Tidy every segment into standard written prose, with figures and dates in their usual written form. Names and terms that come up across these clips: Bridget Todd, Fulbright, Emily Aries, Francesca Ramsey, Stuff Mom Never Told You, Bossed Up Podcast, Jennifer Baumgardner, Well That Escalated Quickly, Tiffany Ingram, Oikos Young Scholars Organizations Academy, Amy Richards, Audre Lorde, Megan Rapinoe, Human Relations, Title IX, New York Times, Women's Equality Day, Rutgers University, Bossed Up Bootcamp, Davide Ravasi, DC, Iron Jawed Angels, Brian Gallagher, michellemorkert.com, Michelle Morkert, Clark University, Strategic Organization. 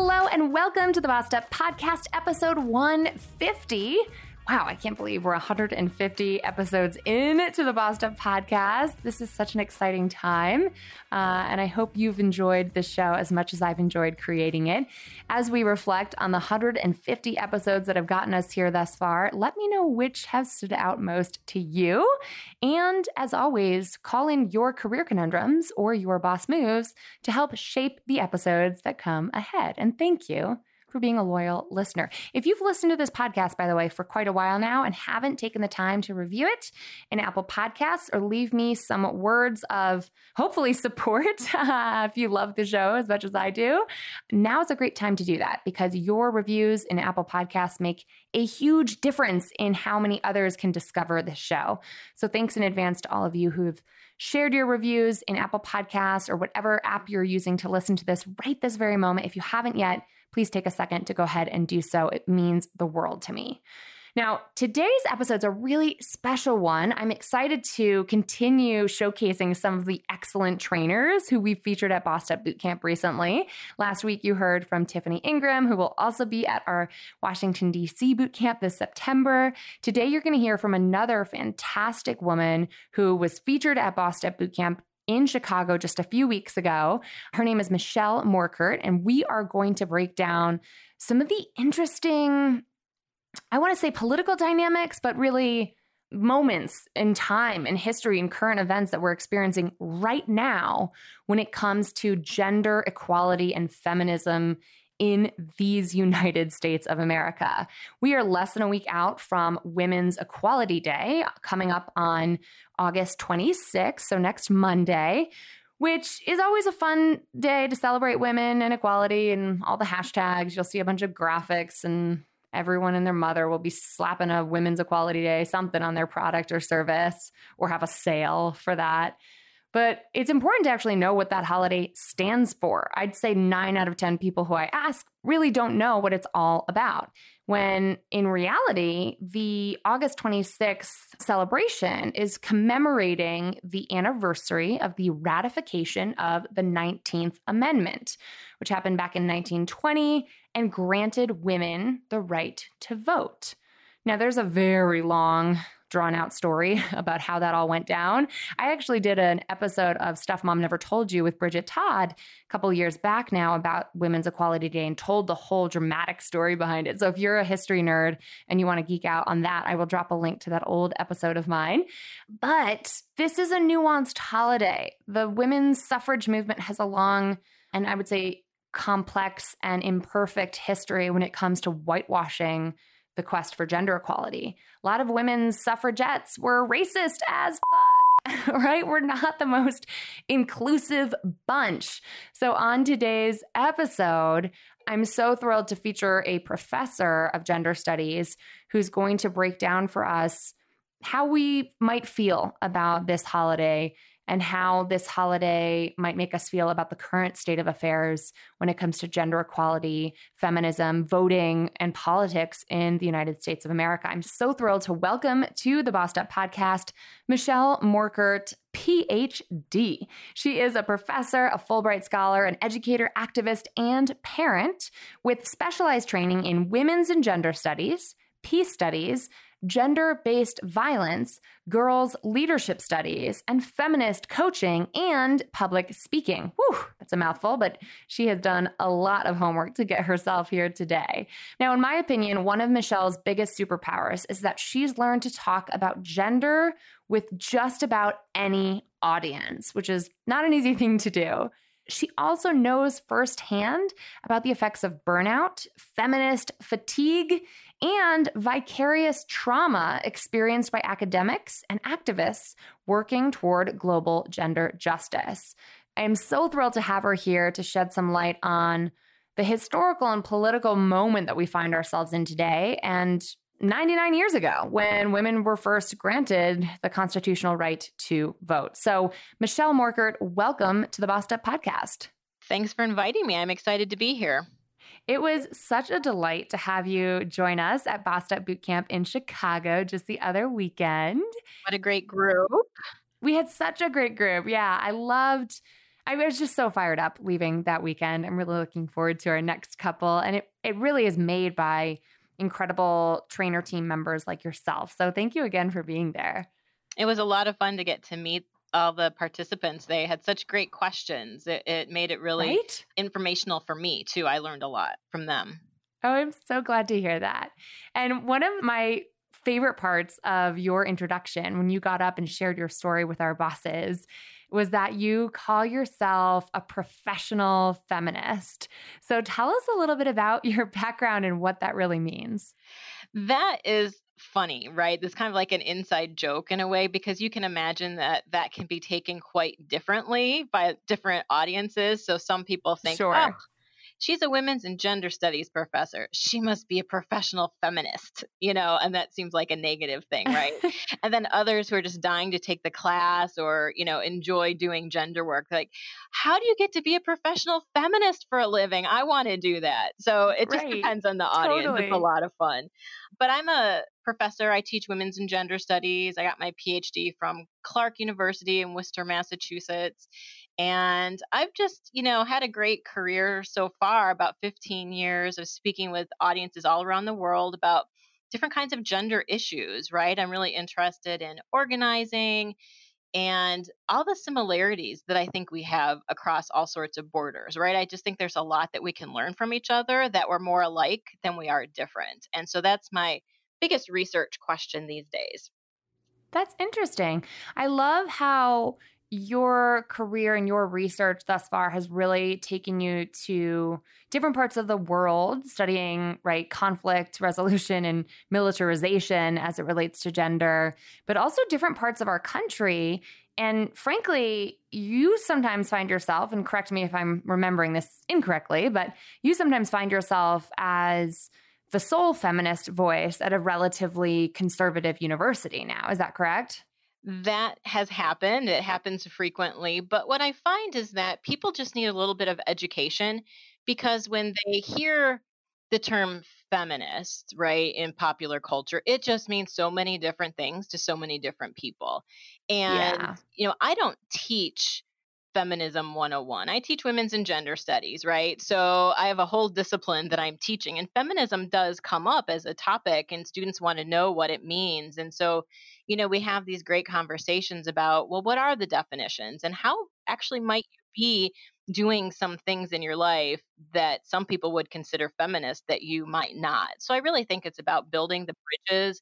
Hello and welcome to the Bossed Up Podcast, episode 150. Wow, I can't believe we're 150 episodes in to the Bossed Up Podcast. This is such an exciting time, and I hope you've enjoyed this show as much as I've enjoyed creating it. As we reflect on the 150 episodes that have gotten us here thus far, let me know which have stood out most to you. And as always, call in your career conundrums or your boss moves to help shape the episodes that come ahead. And thank you for being a loyal listener. If you've listened to this podcast, by the way, for quite a while now and haven't taken the time to review it in Apple Podcasts or leave me some words of hopefully support if you love the show as much as I do, now is a great time to do that because your reviews in Apple Podcasts make a huge difference in how many others can discover the show. So thanks in advance to all of you who've shared your reviews in Apple Podcasts or whatever app you're using to listen to this right this very moment. If you haven't yet, please take a second to go ahead and do so. It means the world to me. Now, today's episode's a really special one. I'm excited to continue showcasing some of the excellent trainers who we featured at Bossed Up Bootcamp recently. Last week, you heard from Tiffany Ingram, who will also be at our Washington, D.C. bootcamp this September. Today, you're going to hear from another fantastic woman who was featured at Bossed Up Bootcamp in Chicago just a few weeks ago. Her name is Michelle Morkert, and we are going to break down some of the interesting, I want to say political dynamics, but really moments in time and history and current events that we're experiencing right now when it comes to gender equality and feminism in these United States of America. We are less than a week out from Women's Equality Day coming up on August 26th, so next Monday, which is always a fun day to celebrate women and equality and all the hashtags. You'll see a bunch of graphics and everyone and their mother will be slapping a Women's Equality Day, something on their product or service, or have a sale for that. But it's important to actually know what that holiday stands for. I'd say 9 out of 10 people who I ask really don't know what it's all about, when in reality, the August 26th celebration is commemorating the anniversary of the ratification of the 19th Amendment, which happened back in 1920 and granted women the right to vote. Now, there's a very long, drawn-out story about how that all went down. I actually did an episode of Stuff Mom Never Told You with Bridget Todd a couple years back now about Women's Equality Day and told the whole dramatic story behind it. So if you're a history nerd and you want to geek out on that, I will drop a link to that old episode of mine. But this is a nuanced holiday. The women's suffrage movement has a long, and I would say complex and imperfect history when it comes to whitewashing the quest for gender equality. A lot of women suffragettes were racist as fuck, right? We're not the most inclusive bunch. So on today's episode, I'm so thrilled to feature a professor of gender studies who's going to break down for us how we might feel about this holiday and how this holiday might make us feel about the current state of affairs when it comes to gender equality, feminism, voting, and politics in the United States of America. I'm so thrilled to welcome to the Bossed Up Podcast, Michelle Morkert, PhD. She is a professor, a Fulbright scholar, an educator, activist, and parent with specialized training in women's and gender studies, peace studies, gender-based violence, girls' leadership studies, and feminist coaching and public speaking. Whew, that's a mouthful, but she has done a lot of homework to get herself here today. Now, in my opinion, one of Michelle's biggest superpowers is that she's learned to talk about gender with just about any audience, which is not an easy thing to do. She also knows firsthand about the effects of burnout, feminist fatigue, and vicarious trauma experienced by academics and activists working toward global gender justice. I am so thrilled to have her here to shed some light on the historical and political moment that we find ourselves in today and 99 years ago when women were first granted the constitutional right to vote. So, Michelle Morkert, welcome to the Bossed Up Podcast. Thanks for inviting me. I'm excited to be here. It was such a delight to have you join us at Bossed Up Bootcamp in Chicago just the other weekend. What a great group. We had such a great group. Yeah, I loved I was just so fired up leaving that weekend. I'm really looking forward to our next couple. And it really is made by incredible trainer team members like yourself. So thank you again for being there. It was a lot of fun to get to meet all the participants. They had such great questions. It made it really informational for me too. I learned a lot from them. Oh, I'm so glad to hear that. And one of my favorite parts of your introduction, when you got up and shared your story with our bosses, was that you call yourself a professional feminist. So tell us a little bit about your background and what that really means. That is funny, right? It's kind of like an inside joke in a way, because you can imagine that can be taken quite differently by different audiences. So some people think, oh, she's a women's and gender studies professor. She must be a professional feminist, and that seems like a negative thing, right? And then others who are just dying to take the class or, enjoy doing gender work. Like, how do you get to be a professional feminist for a living? I want to do that. So it just depends on the audience. Totally. It's a lot of fun. But I'm a professor. I teach women's and gender studies. I got my PhD from Clark University in Worcester, Massachusetts. And I've just, had a great career so far, about 15 years of speaking with audiences all around the world about different kinds of gender issues, right? I'm really interested in organizing and all the similarities that I think we have across all sorts of borders, right? I just think there's a lot that we can learn from each other, that we're more alike than we are different. And so that's my biggest research question these days. That's interesting. I love how your career and your research thus far has really taken you to different parts of the world studying, conflict resolution and militarization as it relates to gender, but also different parts of our country. And frankly, you sometimes find yourself, and correct me if I'm remembering this incorrectly, but you sometimes find yourself as the sole feminist voice at a relatively conservative university now. Is that correct? That has happened. It happens frequently. But what I find is that people just need a little bit of education, because when they hear the term feminist, in popular culture, it just means so many different things to so many different people. And, I don't teach Feminism 101. I teach women's and gender studies, right? So I have a whole discipline that I'm teaching, and feminism does come up as a topic, and students want to know what it means. And so, we have these great conversations about, well, what are the definitions, and how actually might you be doing some things in your life that some people would consider feminist that you might not. So I really think it's about building the bridges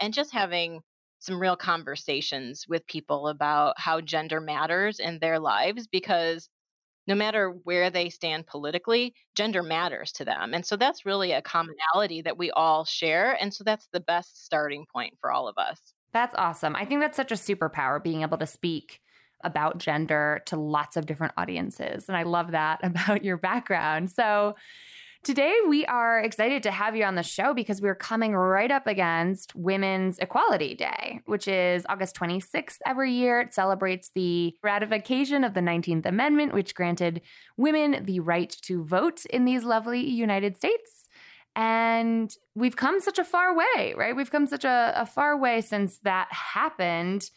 and just having some real conversations with people about how gender matters in their lives, because no matter where they stand politically, gender matters to them. And so that's really a commonality that we all share. And so that's the best starting point for all of us. That's awesome. I think that's such a superpower, being able to speak about gender to lots of different audiences. And I love that about your background. So today, we are excited to have you on the show because we're coming right up against Women's Equality Day, which is August 26th every year. It celebrates the ratification of the 19th Amendment, which granted women the right to vote in these lovely United States. And we've come such a far way, right? We've come such a far way since that happened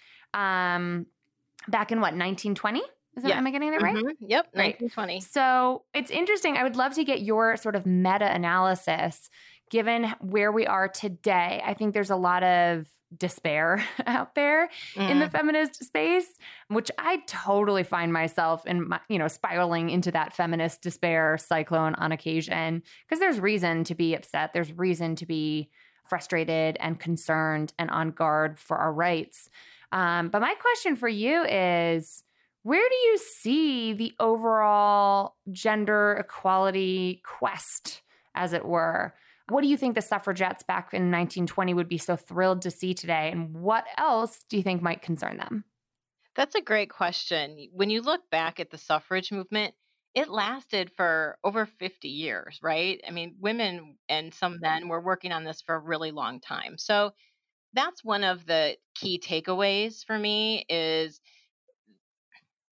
back in, 1920? Am I getting that right? Mm-hmm. Yep, 1920. Right. So it's interesting. I would love to get your sort of meta-analysis, given where we are today. I think there's a lot of despair out there in the feminist space, which I totally find myself in, spiraling into that feminist despair cyclone on occasion, because there's reason to be upset. There's reason to be frustrated and concerned and on guard for our rights. But my question for you is, where do you see the overall gender equality quest, as it were? What do you think the suffragettes back in 1920 would be so thrilled to see today? And what else do you think might concern them? That's a great question. When you look back at the suffrage movement, it lasted for over 50 years, right? I mean, women and some men were working on this for a really long time. So that's one of the key takeaways for me is,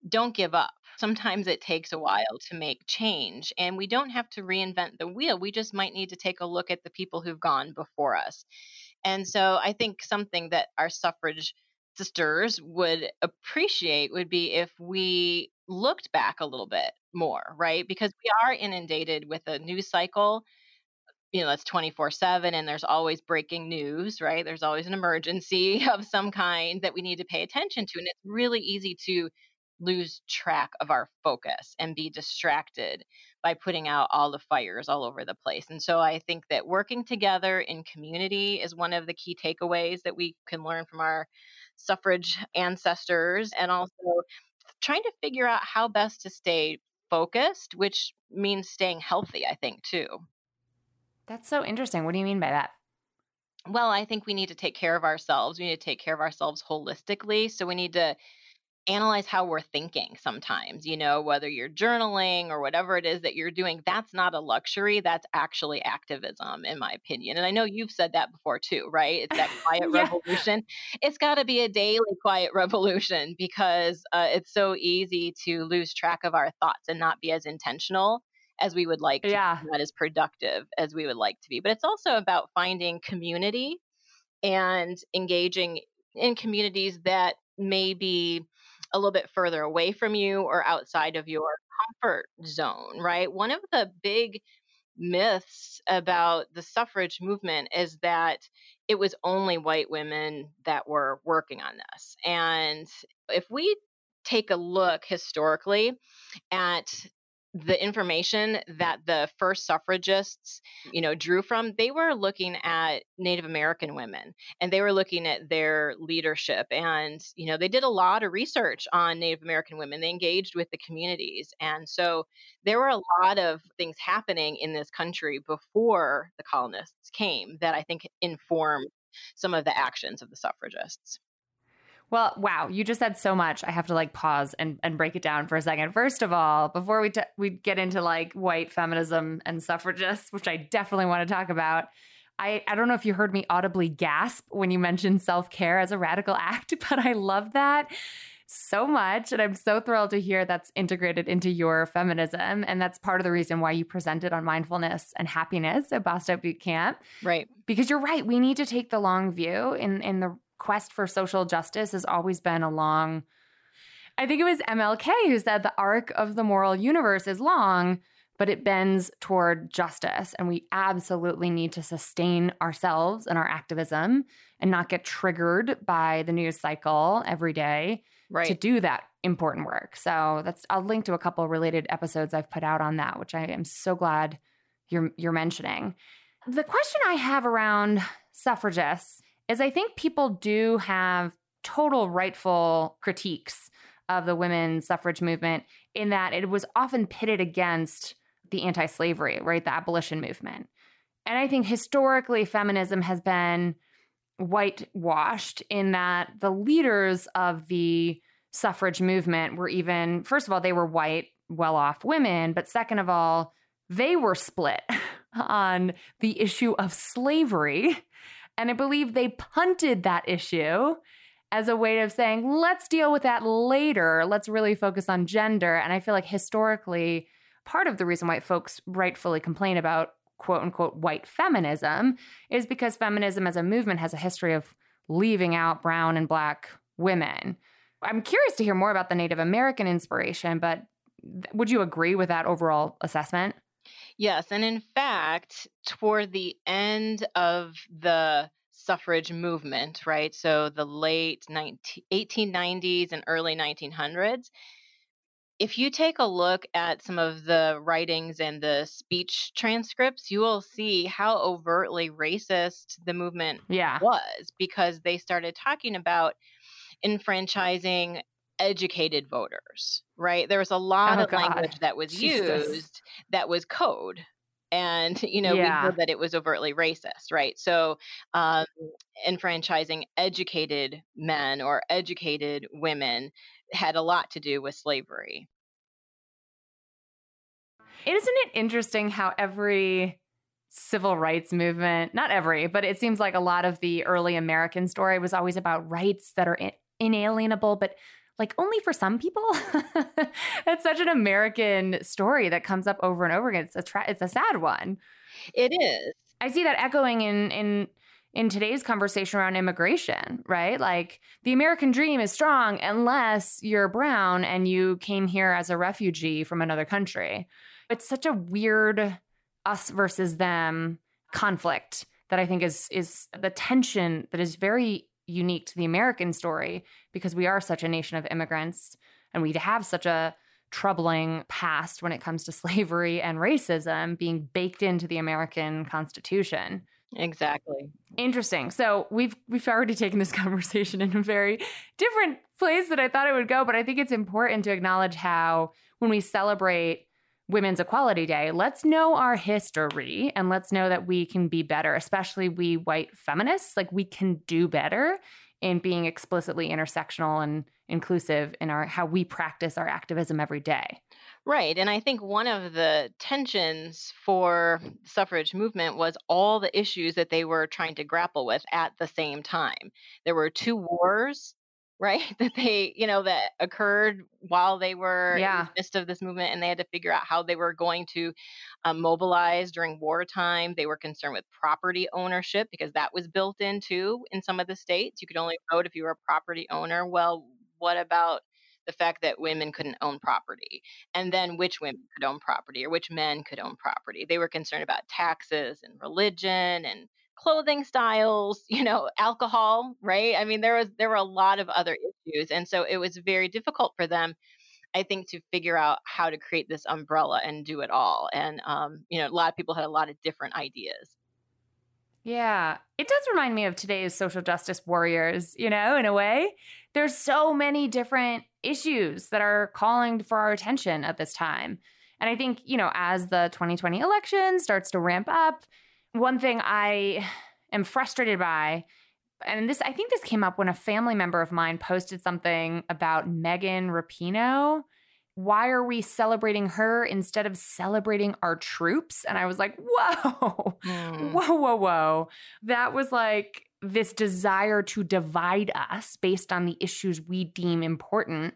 don't give up. Sometimes it takes a while to make change, and we don't have to reinvent the wheel. We just might need to take a look at the people who've gone before us. And so I think something that our suffrage sisters would appreciate would be if we looked back a little bit more, right? Because we are inundated with a news cycle, you know, that's 24/7, and there's always breaking news, right? There's always an emergency of some kind that we need to pay attention to. And it's really easy to lose track of our focus and be distracted by putting out all the fires all over the place. And so I think that working together in community is one of the key takeaways that we can learn from our suffrage ancestors, and also trying to figure out how best to stay focused, which means staying healthy, I think, too. That's so interesting. What do you mean by that? Well, I think we need to take care of ourselves. We need to take care of ourselves holistically. So we need to analyze how we're thinking sometimes, you know, whether you're journaling or whatever it is that you're doing. That's not a luxury. That's actually activism, in my opinion. And I know you've said that before too, right? It's that quiet revolution. It's got to be a daily quiet revolution, because it's so easy to lose track of our thoughts and not be as intentional as we would like to be, not as productive as we would like to be. But it's also about finding community and engaging in communities that may be a little bit further away from you or outside of your comfort zone, right? One of the big myths about the suffrage movement is that it was only white women that were working on this. And if we take a look historically at the information that the first suffragists, you know, drew from, they were looking at Native American women, and they were looking at their leadership. And, you know, they did a lot of research on Native American women. They engaged with the communities. And so there were a lot of things happening in this country before the colonists came that I think informed some of the actions of the suffragists. Well, wow, you just said so much. I have to like pause and break it down for a second. First of all, before we get into like white feminism and suffragists, which I definitely want to talk about, I don't know if you heard me audibly gasp when you mentioned self-care as a radical act, but I love that so much. And I'm so thrilled to hear that's integrated into your feminism. And that's part of the reason why you presented on mindfulness and happiness at Bossed Up Bootcamp. Right. Because you're right. We need to take the long view in the quest for social justice has always been a long, I think it was MLK who said the arc of the moral universe is long, but it bends toward justice. And we absolutely need to sustain ourselves and our activism and not get triggered by the news cycle every day to do that important work. So that's, I'll link to a couple related episodes I've put out on that, which I am so glad you're mentioning. The question I have around suffragists is I think people do have total rightful critiques of the women's suffrage movement in that it was often pitted against the anti-slavery, right, the abolition movement. And I think historically feminism has been whitewashed in that the leaders of the suffrage movement were even, first of all, they were white, well-off women, but second of all, they were split on the issue of slavery. And I believe they punted that issue as a way of saying, let's deal with that later. Let's really focus on gender. And I feel like historically, part of the reason why folks rightfully complain about quote unquote white feminism is because feminism as a movement has a history of leaving out brown and black women. I'm curious to hear more about the Native American inspiration, but would you agree with that overall assessment? Yes. And in fact, toward the end of the suffrage movement, right, so the late 1890s and early 1900s, if you take a look at some of the writings and the speech transcripts, you will see how overtly racist the movement was, because they started talking about enfranchising educated voters, right? There was a lot of language that was used that was code. And, you know, we heard that it was overtly racist, right? So enfranchising educated men or educated women had a lot to do with slavery. Isn't it interesting how every civil rights movement, not every, but it seems like a lot of the early American story was always about rights that are inalienable, but like only for some people. It's such an American story that comes up over and over again. It's a sad one. It is. I see that echoing in in today's conversation around immigration, right? Like, the American dream is strong unless you're brown and you came here as a refugee from another country. It's such a weird us versus them conflict that I think is the tension that is very unique to the American story, because we are such a nation of immigrants and we have such a troubling past when it comes to slavery and racism being baked into the American Constitution. Exactly. Interesting. So we've already taken this conversation in a very different place than I thought it would go, but I think it's important to acknowledge how when we celebrate Women's Equality Day, let's know our history and let's know that we can be better, especially we white feminists. Like, we can do better in being explicitly intersectional and inclusive in our how we practice our activism every day. Right. And I think one of the tensions for suffrage movement was all the issues that they were trying to grapple with at the same time. There were two wars, right, that they, you know, that occurred while they were in the midst of this movement, and they had to figure out how they were going to mobilize during wartime. They were concerned with property ownership because that was built into in some of the states. You could only vote if you were a property owner. Well, what about the fact that women couldn't own property? And then which women could own property or which men could own property? They were concerned about taxes and religion and clothing styles, you know, alcohol, right? I mean, there were a lot of other issues. And so it was very difficult for them, I think, to figure out how to create this umbrella and do it all. And, you know, a lot of people had a lot of different ideas. Yeah. It does remind me of today's social justice warriors, you know, in a way. There's so many different issues that are calling for our attention at this time. And I think, you know, as the 2020 election starts to ramp up, one thing I am frustrated by, and this, I think this came up when a family member of mine posted something about Megan Rapinoe. Why are we celebrating her instead of celebrating our troops? And I was like, whoa, whoa. That was like this desire to divide us based on the issues we deem important.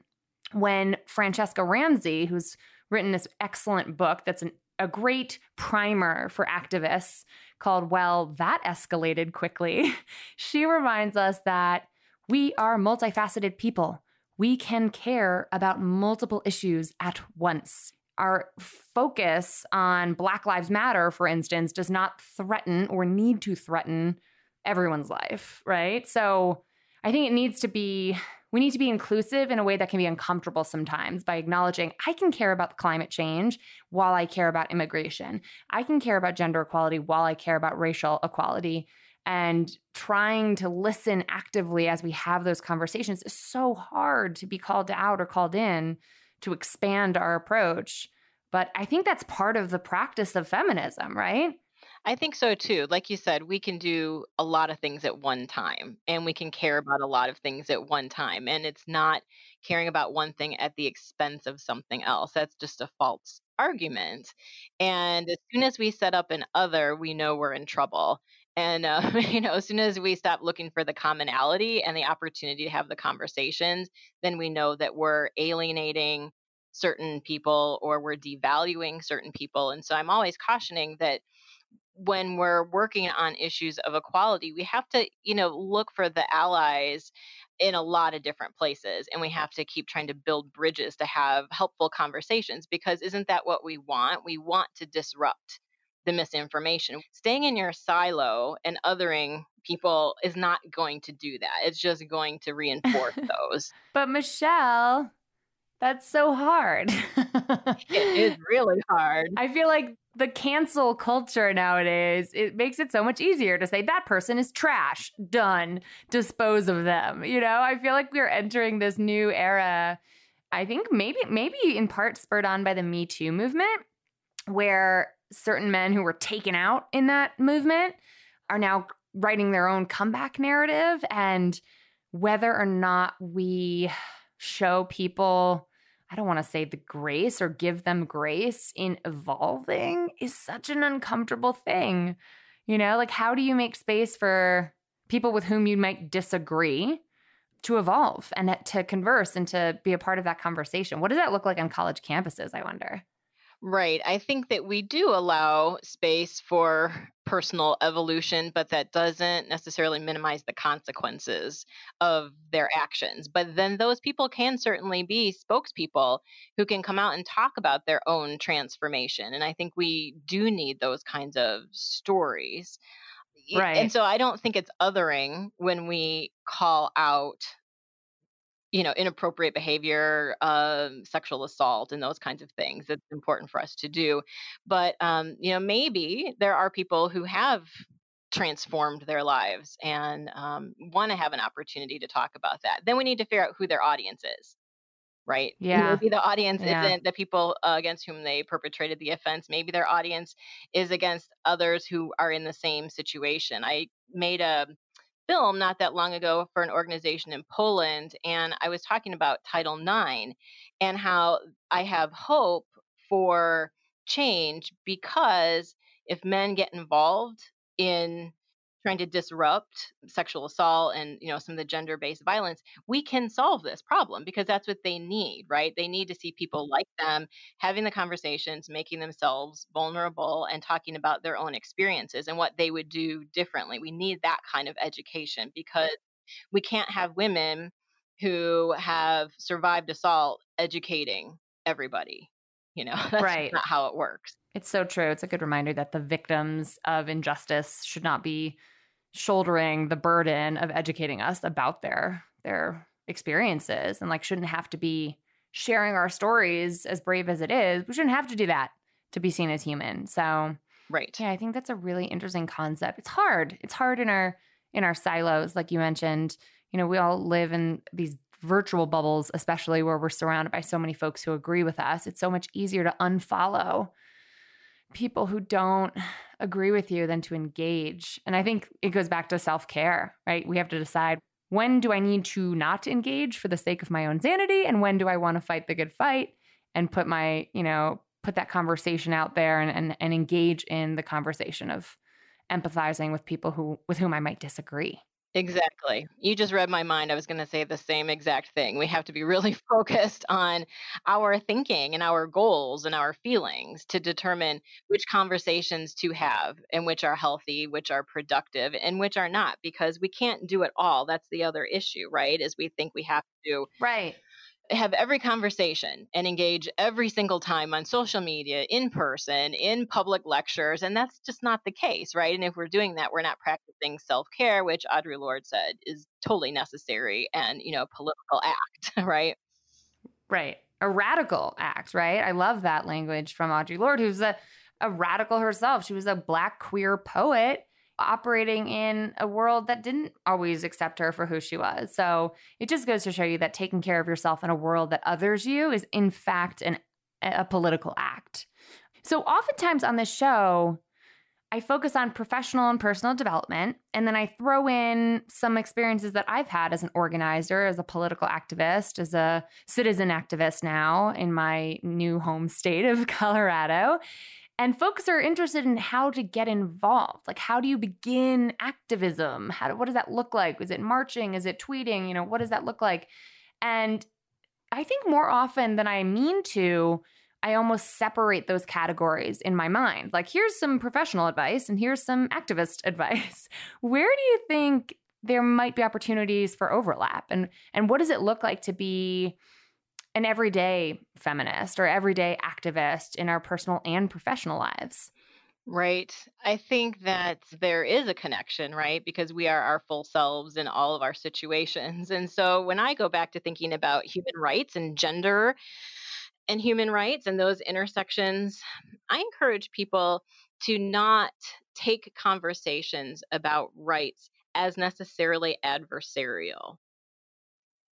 When Francesca Ramsey, who's written this excellent book that's a great primer for activists called Well That Escalated Quickly, she reminds us that we are multifaceted people. We can care about multiple issues at once. Our focus on Black Lives Matter, for instance, does not threaten or need to threaten everyone's life, right? So I think it needs to be, we need to be inclusive in a way that can be uncomfortable sometimes by acknowledging I can care about climate change while I care about immigration. I can care about gender equality while I care about racial equality. And trying to listen actively as we have those conversations is so hard to be called out or called in to expand our approach. But I think that's part of the practice of feminism, right? I think so too. Like you said, we can do a lot of things at one time, and we can care about a lot of things at one time. And it's not caring about one thing at the expense of something else. That's just a false argument. And as soon as we set up an other, we know we're in trouble. And, you know, as soon as we stop looking for the commonality and the opportunity to have the conversations, then we know that we're alienating certain people or we're devaluing certain people. And so I'm always cautioning that when we're working on issues of equality, we have to, you know, look for the allies in a lot of different places. And we have to keep trying to build bridges to have helpful conversations, because isn't that what we want? We want to disrupt the misinformation. Staying in your silo and othering people is not going to do that. It's just going to reinforce those. But Michelle, that's so hard. It is really hard. I feel like the cancel culture nowadays, it makes it so much easier to say that person is trash, done, dispose of them. You know, I feel like we're entering this new era, I think maybe in part spurred on by the Me Too movement, where certain men who were taken out in that movement are now writing their own comeback narrative. And whether or not we show people, I don't want to say the grace or give them grace in evolving, is such an uncomfortable thing. You know, like, how do you make space for people with whom you might disagree to evolve and to converse and to be a part of that conversation? What does that look like on college campuses, I wonder? Right. I think that we do allow space for personal evolution, but that doesn't necessarily minimize the consequences of their actions. But then those people can certainly be spokespeople who can come out and talk about their own transformation. And I think we do need those kinds of stories. Right. And so I don't think it's othering when we call out, you know, inappropriate behavior, sexual assault, and those kinds of things. That's important for us to do. But, you know, maybe there are people who have transformed their lives and want to have an opportunity to talk about that. Then we need to figure out who their audience is, right? Yeah. Maybe the audience isn't the people against whom they perpetrated the offense. Maybe their audience is against others who are in the same situation. I made a film not that long ago for an organization in Poland, and I was talking about Title IX and how I have hope for change, because if men get involved in trying to disrupt sexual assault and, you know, some of the gender-based violence, we can solve this problem, because that's what they need, right? They need to see people like them having the conversations, making themselves vulnerable, and talking about their own experiences and what they would do differently. We need that kind of education, because we can't have women who have survived assault educating everybody. You know, that's right. Not how it works. It's so true. It's a good reminder that the victims of injustice should not be shouldering the burden of educating us about their experiences, and like shouldn't have to be sharing our stories, as brave as it is. We shouldn't have to do that to be seen as human. So right. Yeah, I think that's a really interesting concept. It's hard. It's hard in our silos, like you mentioned. You know, we all live in these virtual bubbles, especially where we're surrounded by so many folks who agree with us. It's so much easier to unfollow people who don't agree with you than to engage. And I think it goes back to self-care, right? We have to decide, when do I need to not engage for the sake of my own sanity? And when do I want to fight the good fight and put my, you know, put that conversation out there and engage in the conversation of empathizing with people with whom I might disagree. Exactly. You just read my mind. I was going to say the same exact thing. We have to be really focused on our thinking and our goals and our feelings to determine which conversations to have and which are healthy, which are productive, and which are not, because we can't do it all. That's the other issue, right? Is we think we have to have every conversation and engage every single time on social media, in person, in public lectures. And that's just not the case, right? And if we're doing that, we're not practicing self-care, which Audre Lorde said is totally necessary and, you know, political act, right? Right. A radical act, right? I love that language from Audre Lorde, who's a radical herself. She was a Black queer poet operating in a world that didn't always accept her for who she was. So it just goes to show you that taking care of yourself in a world that others you is in fact a political act. So oftentimes on this show, I focus on professional and personal development, and then I throw in some experiences that I've had as an organizer, as a political activist, as a citizen activist now in my new home state of Colorado. And folks are interested in how to get involved. Like, how do you begin activism? What does that look like? Is it marching? Is it tweeting? You know, what does that look like? And I think more often than I mean to, I almost separate those categories in my mind. Like, here's some professional advice and here's some activist advice. Where do you think there might be opportunities for overlap? And what does it look like to be an everyday feminist or everyday activist in our personal and professional lives? Right. I think that there is a connection, right? Because we are our full selves in all of our situations. And so when I go back to thinking about human rights and gender and human rights and those intersections, I encourage people to not take conversations about rights as necessarily adversarial.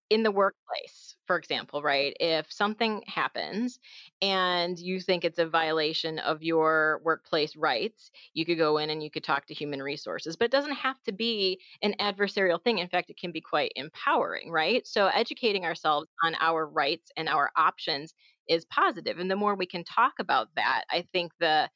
In the workplace, for example, right? If something happens and you think it's a violation of your workplace rights, you could go in and you could talk to human resources, but it doesn't have to be an adversarial thing. In fact, it can be quite empowering, right? So educating ourselves on our rights and our options is positive. And the more we can talk about that, I think the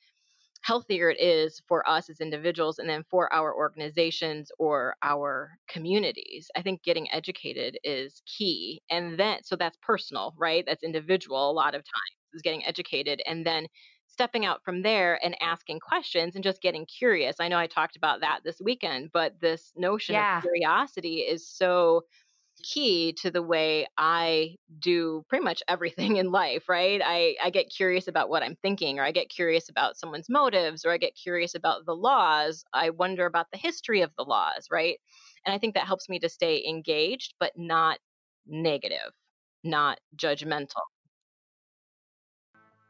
healthier it is for us as individuals and then for our organizations or our communities. I think getting educated is key. And then, so that's personal, right? That's individual a lot of times. was getting educated, and then stepping out from there and asking questions and just getting curious. I know I talked about that this weekend, but this notion of curiosity is so key to the way I do pretty much everything in life, right? I get curious about what I'm thinking, or I get curious about someone's motives, or I get curious about the laws. I wonder about the history of the laws, right? And I think that helps me to stay engaged, but not negative, not judgmental.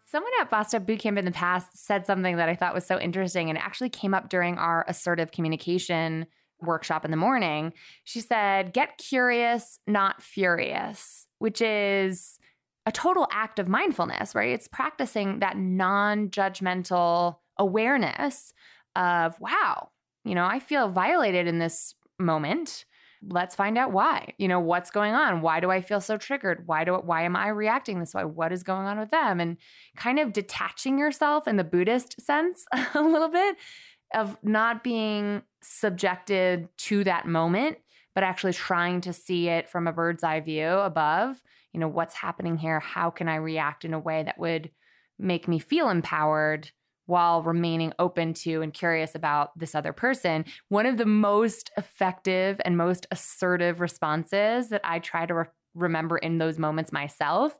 Someone at Bossed Up Bootcamp in the past said something that I thought was so interesting, and actually came up during our assertive communication workshop in the morning. She said, get curious, not furious, which is a total act of mindfulness, right? It's practicing that non-judgmental awareness of, wow, you know, I feel violated in this moment. Let's find out why. You know, what's going on? Why do I feel so triggered? Why am I reacting this way? What is going on with them? And kind of detaching yourself in the Buddhist sense a little bit, of not being subjected to that moment, but actually trying to see it from a bird's eye view above. You know, what's happening here? How can I react in a way that would make me feel empowered while remaining open to and curious about this other person? One of the most effective and most assertive responses that I try to remember in those moments myself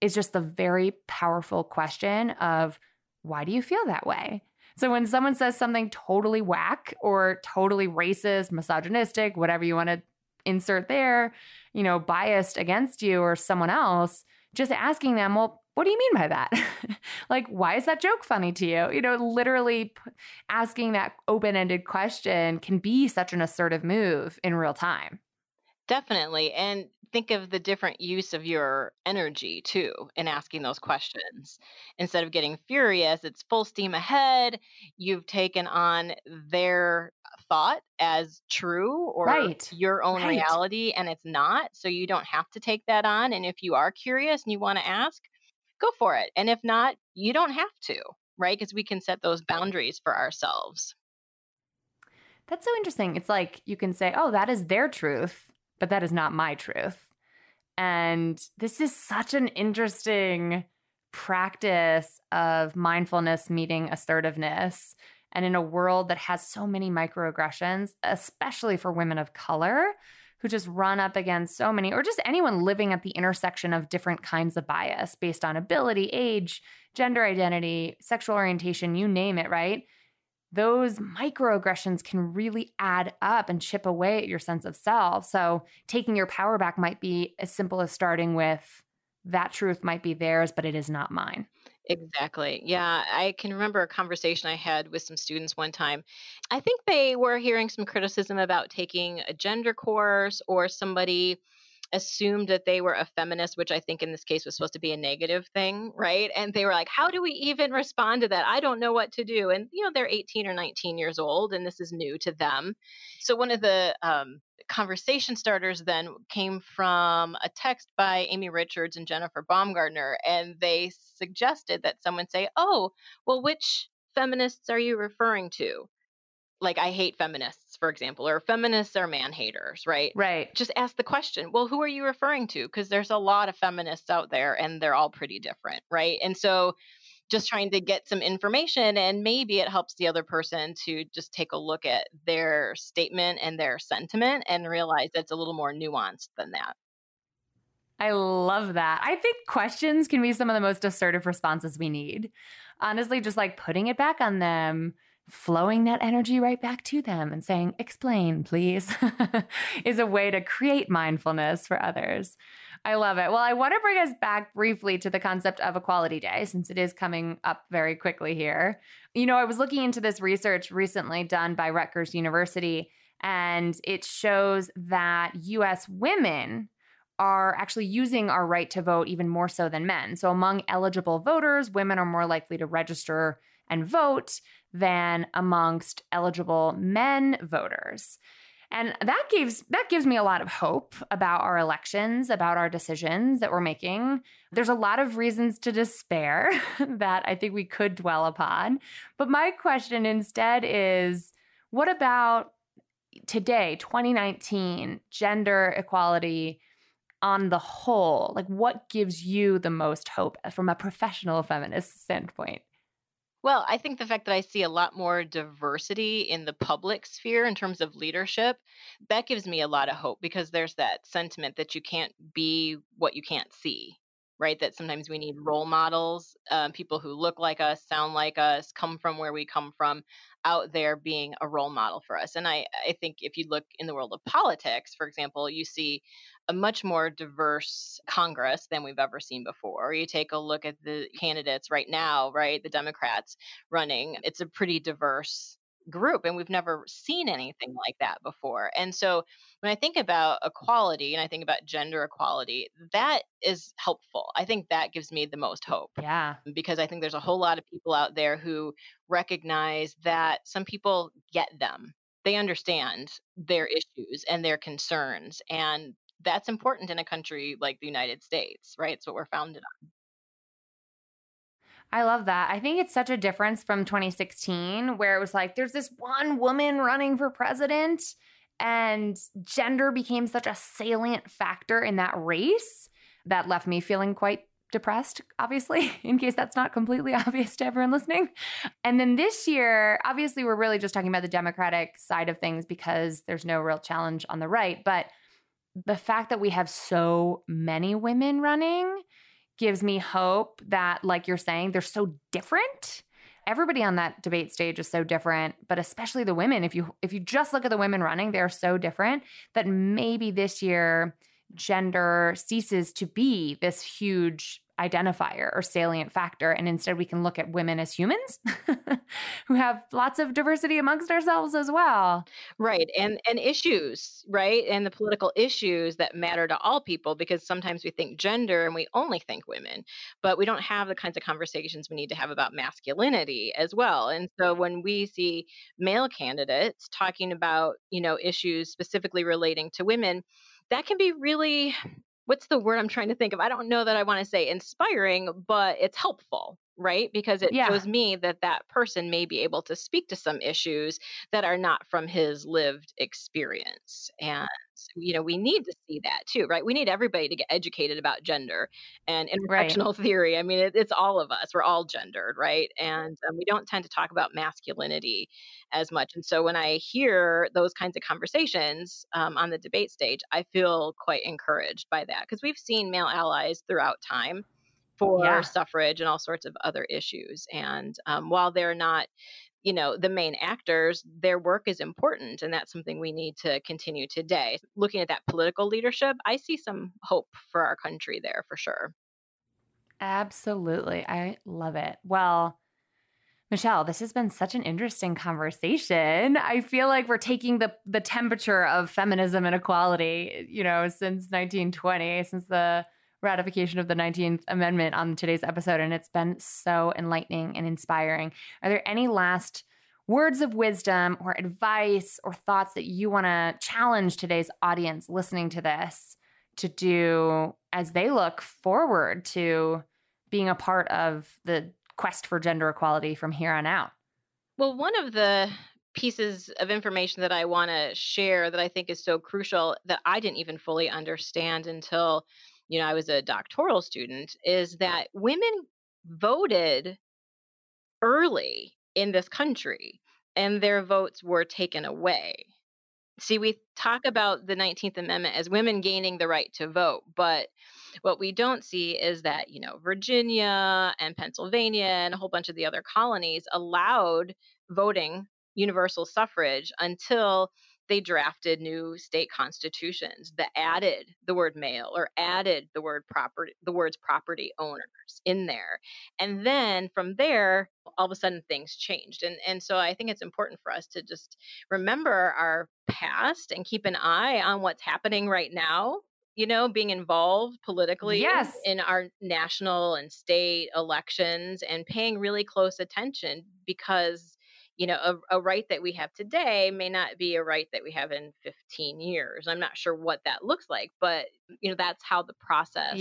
is just the very powerful question of, why do you feel that way? So when someone says something totally whack or totally racist, misogynistic, whatever you want to insert there, you know, biased against you or someone else, just asking them, well, what do you mean by that? Like, why is that joke funny to you? You know, literally asking that open-ended question can be such an assertive move in real time. Definitely. And think of the different use of your energy too in asking those questions. Instead of getting furious, it's full steam ahead. You've taken on their thought as true, or your own reality, and it's not. So you don't have to take that on. And if you are curious and you want to ask, go for it. And if not, you don't have to, right? Because we can set those boundaries for ourselves. That's so interesting. It's like you can say, oh, that is their truth, but that is not my truth. And this is such an interesting practice of mindfulness meeting assertiveness. And in a world that has so many microaggressions, especially for women of color who just run up against so many, or just anyone living at the intersection of different kinds of bias based on ability, age, gender identity, sexual orientation, you name it, right? Those microaggressions can really add up and chip away at your sense of self. So taking your power back might be as simple as starting with, that truth might be theirs, but it is not mine. Exactly. Yeah. I can remember a conversation I had with some students one time. I think they were hearing some criticism about taking a gender course, or somebody assumed that they were a feminist, which I think in this case was supposed to be a negative thing, right? And they were like, how do we even respond to that? I don't know what to do. And, you know, they're 18 or 19 years old, and this is new to them. So one of the conversation starters then came from a text by Amy Richards and Jennifer Baumgardner, and they suggested that someone say, oh, well, which feminists are you referring to? Like, I hate feminists, for example, or feminists are man haters, right? Right. Just ask the question, well, who are you referring to? Because there's a lot of feminists out there, and they're all pretty different, right? And so just trying to get some information, and maybe it helps the other person to just take a look at their statement and their sentiment and realize that's a little more nuanced than that. I love that. I think questions can be some of the most assertive responses we need. Honestly, just like putting it back on them, flowing that energy right back to them and saying, explain, please, is a way to create mindfulness for others. I love it. Well, I want to bring us back briefly to the concept of Equality Day, since it is coming up very quickly here. You know, I was looking into this research recently done by Rutgers University, and it shows that U.S. women are actually using our right to vote even more so than men. So among eligible voters, women are more likely to register and vote than amongst eligible men voters. And that gives me a lot of hope about our elections, about our decisions that we're making. There's a lot of reasons to despair that I think we could dwell upon. But my question instead is, what about today, 2019, gender equality on the whole, like what gives you the most hope from a professional feminist standpoint? Well, I think the fact that I see a lot more diversity in the public sphere in terms of leadership, that gives me a lot of hope, because there's that sentiment that you can't be what you can't see, right? That sometimes we need role models, people who look like us, sound like us, come from where we come from, out there being a role model for us. And I think if you look in the world of politics, for example, you see a much more diverse Congress than we've ever seen before. You take a look at the candidates right now, right? The Democrats running, it's a pretty diverse group, and we've never seen anything like that before. And so when I think about equality and I think about gender equality, that is helpful. I think that gives me the most hope. Yeah. Because I think there's a whole lot of people out there who recognize that some people get them. They understand their issues and their concerns, and that's important in a country like the United States, right? It's what we're founded on. I love that. I think it's such a difference from 2016, where it was like, there's this one woman running for president, and gender became such a salient factor in that race that left me feeling quite depressed, obviously, in case that's not completely obvious to everyone listening. And then this year, obviously, we're really just talking about the Democratic side of things because there's no real challenge on the right. But the fact that we have so many women running gives me hope that, like you're saying, they're so different. Everybody on that debate stage is so different, but especially the women. If you just look at the women running, they are so different that maybe this year gender ceases to be this huge identifier or salient factor, and instead we can look at women as humans who have lots of diversity amongst ourselves as well. Right. And issues, right? And the political issues that matter to all people, because sometimes we think gender and we only think women, but we don't have the kinds of conversations we need to have about masculinity as well. And so when we see male candidates talking about, issues specifically relating to women, that can be really, what's the word I'm trying to think of? I don't know that I want to say inspiring, but it's helpful, right? Because it shows me that person may be able to speak to some issues that are not from his lived experience. And, we need to see that too, right? We need everybody to get educated about gender and intersectional theory. I mean, it's all of us. We're all gendered, right? And we don't tend to talk about masculinity as much. And so when I hear those kinds of conversations on the debate stage, I feel quite encouraged by that, because we've seen male allies throughout time for suffrage and all sorts of other issues. And while they're not, the main actors, their work is important. And that's something we need to continue today. Looking at that political leadership, I see some hope for our country there for sure. Absolutely. I love it. Well, Michelle, this has been such an interesting conversation. I feel like we're taking the temperature of feminism and equality, since 1920, since the ratification of the 19th Amendment on today's episode, and it's been so enlightening and inspiring. Are there any last words of wisdom or advice or thoughts that you want to challenge today's audience listening to this to do as they look forward to being a part of the quest for gender equality from here on out? Well, one of the pieces of information that I want to share that I think is so crucial that I didn't even fully understand until I was a doctoral student, is that women voted early in this country and their votes were taken away. See, we talk about the 19th Amendment as women gaining the right to vote, but what we don't see is that, Virginia and Pennsylvania and a whole bunch of the other colonies allowed voting, universal suffrage, until they drafted new state constitutions that added the word male or added the word property, the words property owners in there. And then from there, all of a sudden things changed. And so I think it's important for us to just remember our past and keep an eye on what's happening right now, being involved politically in our national and state elections and paying really close attention, because you know, a right that we have today may not be a right that we have in 15 years. I'm not sure what that looks like, but, you know, that's how the process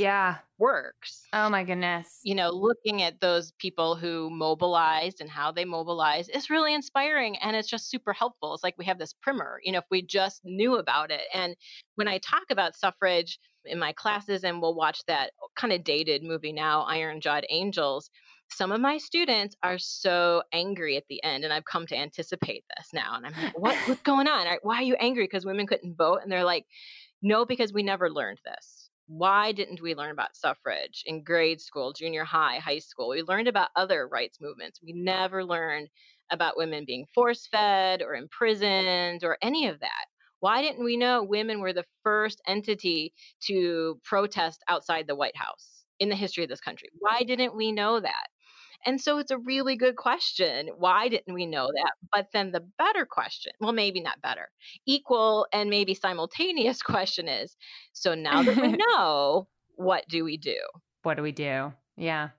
works. Oh my goodness. You know, looking at those people who mobilized and how they mobilized is really inspiring, and it's just super helpful. It's like we have this primer, you know, if we just knew about it. And when I talk about suffrage in my classes, and we'll watch that kind of dated movie now, Iron Jawed Angels, some of my students are so angry at the end, and I've come to anticipate this now. And I'm like, what's going on? Why are you angry? Because women couldn't vote? And they're like, no, because we never learned this. Why didn't we learn about suffrage in grade school, junior high, high school? We learned about other rights movements. We never learned about women being force-fed or imprisoned or any of that. Why didn't we know women were the first entity to protest outside the White House in the history of this country? Why didn't we know that? And so it's a really good question. Why didn't we know that? But then the better question, well, maybe not better, equal and maybe simultaneous question is, so now that we know, what do we do? What do we do? Yeah.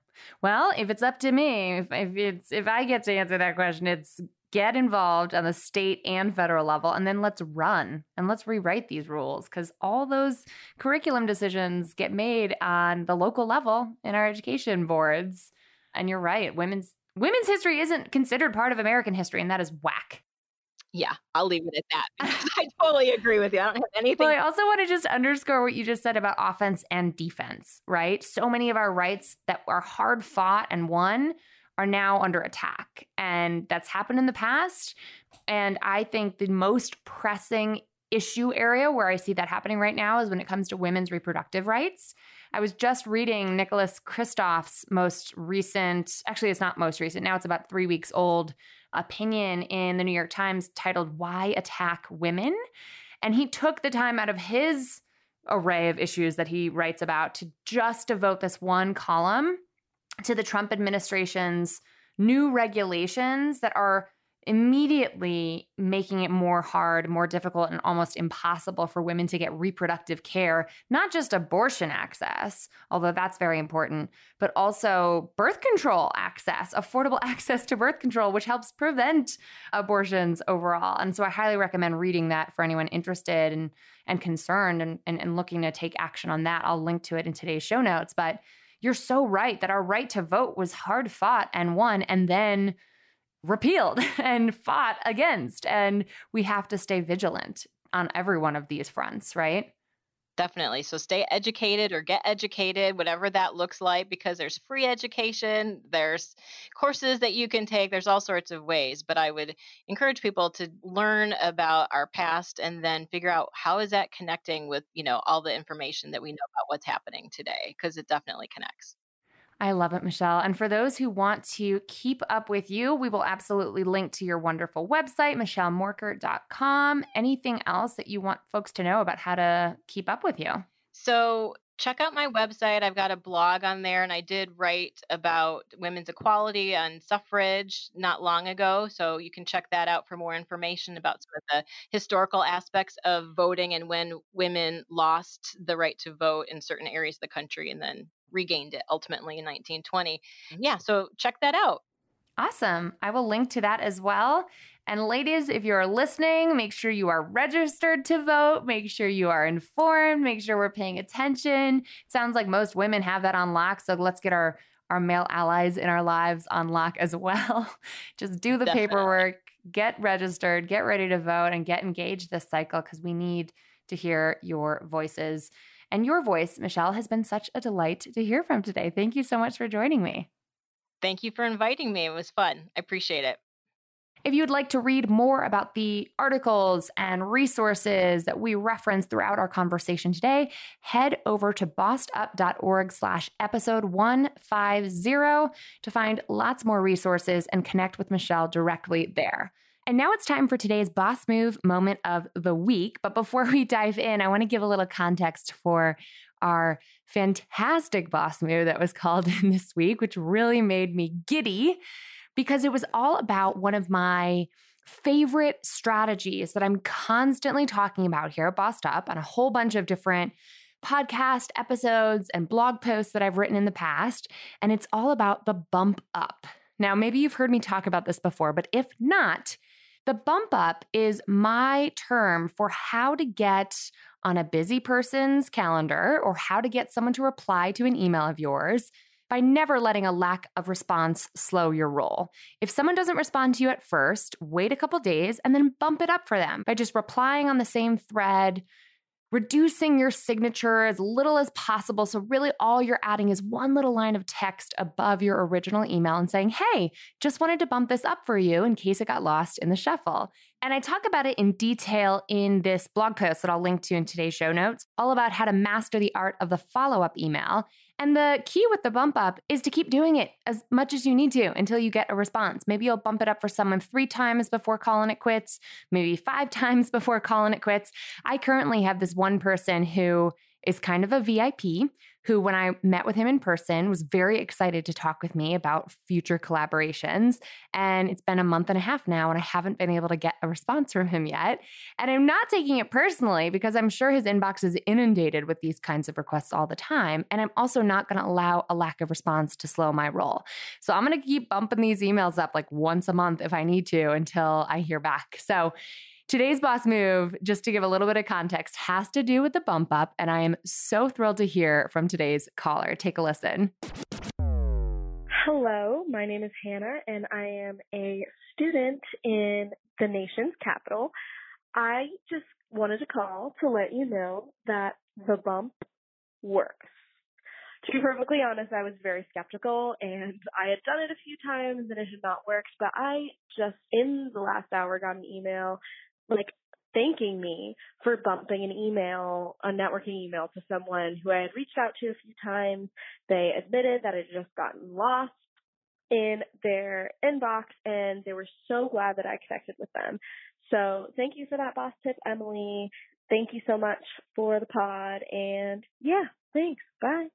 Well, if it's up to me, if I get to answer that question, it's get involved on the state and federal level, and then let's run and let's rewrite these rules, because all those curriculum decisions get made on the local level in our education boards. And you're right. Women's history isn't considered part of American history, and that is whack. Yeah, I'll leave it at that, because I totally agree with you. I don't have anything. Well, I also want to just underscore what you just said about offense and defense, right? So many of our rights that are hard fought and won are now under attack, and that's happened in the past. And I think the most pressing issue area where I see that happening right now is when it comes to women's reproductive rights. I was just reading Nicholas Kristof's most recent, actually it's not most recent, now it's about 3 weeks old, opinion in the New York Times titled "Why Attack Women?" And he took the time out of his array of issues that he writes about to just devote this one column to the Trump administration's new regulations that are immediately making it more hard, more difficult, and almost impossible for women to get reproductive care, not just abortion access, although that's very important, but also birth control access, affordable access to birth control, which helps prevent abortions overall. And so I highly recommend reading that for anyone interested and concerned and looking to take action on that. I'll link to it in today's show notes. But you're so right that our right to vote was hard fought and won, and then repealed and fought against. And we have to stay vigilant on every one of these fronts, right? Definitely. So stay educated or get educated, whatever that looks like, because there's free education, there's courses that you can take, there's all sorts of ways. But I would encourage people to learn about our past and then figure out how is that connecting with, you know, all the information that we know about what's happening today, because it definitely connects. I love it, Michelle. And for those who want to keep up with you, we will absolutely link to your wonderful website, michellemorkert.com. Anything else that you want folks to know about how to keep up with you? So check out my website. I've got a blog on there, and I did write about women's equality and suffrage not long ago. So you can check that out for more information about some of the historical aspects of voting and when women lost the right to vote in certain areas of the country and then regained it ultimately in 1920. Yeah, so check that out. Awesome. I will link to that as well. And ladies, if you're listening, make sure you are registered to vote. Make sure you are informed. Make sure we're paying attention. It sounds like most women have that on lock. So let's get our male allies in our lives on lock as well. Just do the paperwork, get registered, get ready to vote, and get engaged this cycle, because we need to hear your voices. And your voice, Michelle, has been such a delight to hear from today. Thank you so much for joining me. Thank you for inviting me. It was fun. I appreciate it. If you'd like to read more about the articles and resources that we referenced throughout our conversation today, head over to bossedup.org/episode150 to find lots more resources and connect with Michelle directly there. And now it's time for today's Boss Move moment of the week. But before we dive in, I want to give a little context for our fantastic boss move that was called in this week, which really made me giddy because it was all about one of my favorite strategies that I'm constantly talking about here at Bossed Up on a whole bunch of different podcast episodes and blog posts that I've written in the past. And it's all about the bump up. Now, maybe you've heard me talk about this before, but if not, the bump up is my term for how to get on a busy person's calendar or how to get someone to reply to an email of yours by never letting a lack of response slow your roll. If someone doesn't respond to you at first, wait a couple days and then bump it up for them by just replying on the same thread, reducing your signature as little as possible. So really all you're adding is one little line of text above your original email and saying, hey, just wanted to bump this up for you in case it got lost in the shuffle. And I talk about it in detail in this blog post that I'll link to in today's show notes, all about how to master the art of the follow-up email. And the key with the bump up is to keep doing it as much as you need to until you get a response. Maybe you'll bump it up for someone 3 times before calling it quits, maybe 5 times before calling it quits. I currently have this one person who is kind of a VIP, who when I met with him in person was very excited to talk with me about future collaborations. And it's been a month and a half now, and I haven't been able to get a response from him yet. And I'm not taking it personally because I'm sure his inbox is inundated with these kinds of requests all the time. And I'm also not going to allow a lack of response to slow my roll. So I'm going to keep bumping these emails up like once a month if I need to until I hear back. So today's boss move, just to give a little bit of context, has to do with the bump up, and I am so thrilled to hear from today's caller. Take a listen. Hello, my name is Hannah, and I am a student in the nation's capital. I just wanted to call to let you know that the bump works. To be perfectly honest, I was very skeptical, and I had done it a few times, and it had not worked, but I just, in the last hour, got an email like thanking me for bumping an email, a networking email to someone who I had reached out to a few times. They admitted that it had just gotten lost in their inbox, and they were so glad that I connected with them. So thank you for that boss tip, Emily. Thank you so much for the pod, and yeah, thanks. Bye.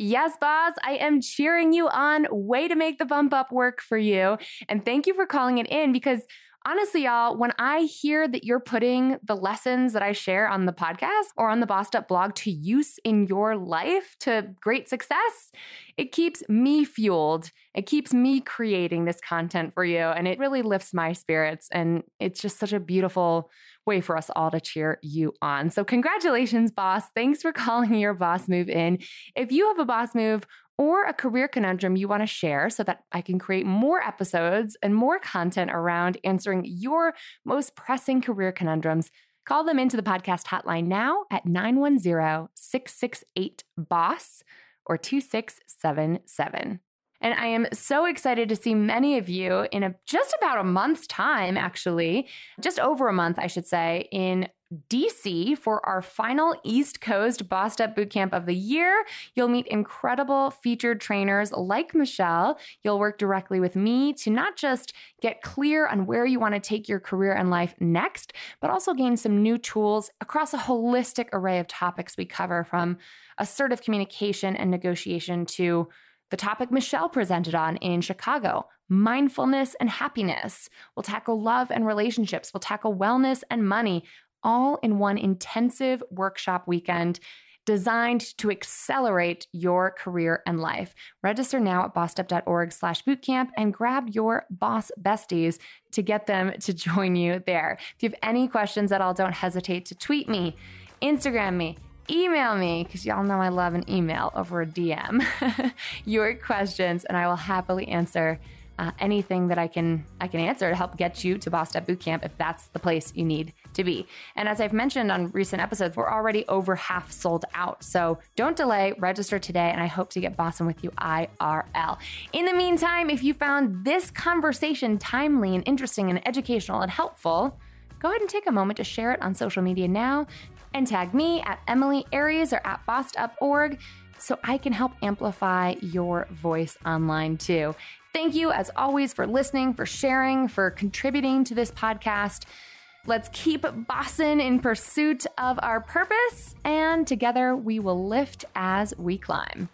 Yes, boss, I am cheering you on. Way to make the bump up work for you. And thank you for calling it in because honestly, y'all, when I hear that you're putting the lessons that I share on the podcast or on the Bossed Up blog to use in your life to great success, it keeps me fueled. It keeps me creating this content for you. And it really lifts my spirits. And it's just such a beautiful way for us all to cheer you on. So congratulations, boss. Thanks for calling your boss move in. If you have a boss move or a career conundrum you want to share so that I can create more episodes and more content around answering your most pressing career conundrums, call them into the podcast hotline now at 910-668-BOSS or 2677. And I am so excited to see many of you in just about a month's time, actually, just over a month, I should say, in DC for our final East Coast Bossed Up Bootcamp of the year. You'll meet incredible featured trainers like Michelle. You'll work directly with me to not just get clear on where you want to take your career and life next, but also gain some new tools across a holistic array of topics we cover, from assertive communication and negotiation to the topic Michelle presented on in Chicago, mindfulness and happiness. We'll tackle love and relationships. We'll tackle wellness and money, all in one intensive workshop weekend designed to accelerate your career and life. Register now at bossedup.org/bootcamp and grab your boss besties to get them to join you there. If you have any questions at all, don't hesitate to tweet me, Instagram me, email me, because y'all know I love an email over a DM, your questions, and I will happily answer anything that I can answer to help get you to Bossed Up Bootcamp if that's the place you need to be. And as I've mentioned on recent episodes, we're already over half sold out. So don't delay, register today, and I hope to get bossing with you IRL. In the meantime, if you found this conversation timely and interesting and educational and helpful, go ahead and take a moment to share it on social media now and tag me at Emily Aries or at bossedup.org so I can help amplify your voice online too. Thank you, as always, for listening, for sharing, for contributing to this podcast. Let's keep bossing in pursuit of our purpose, and together we will lift as we climb.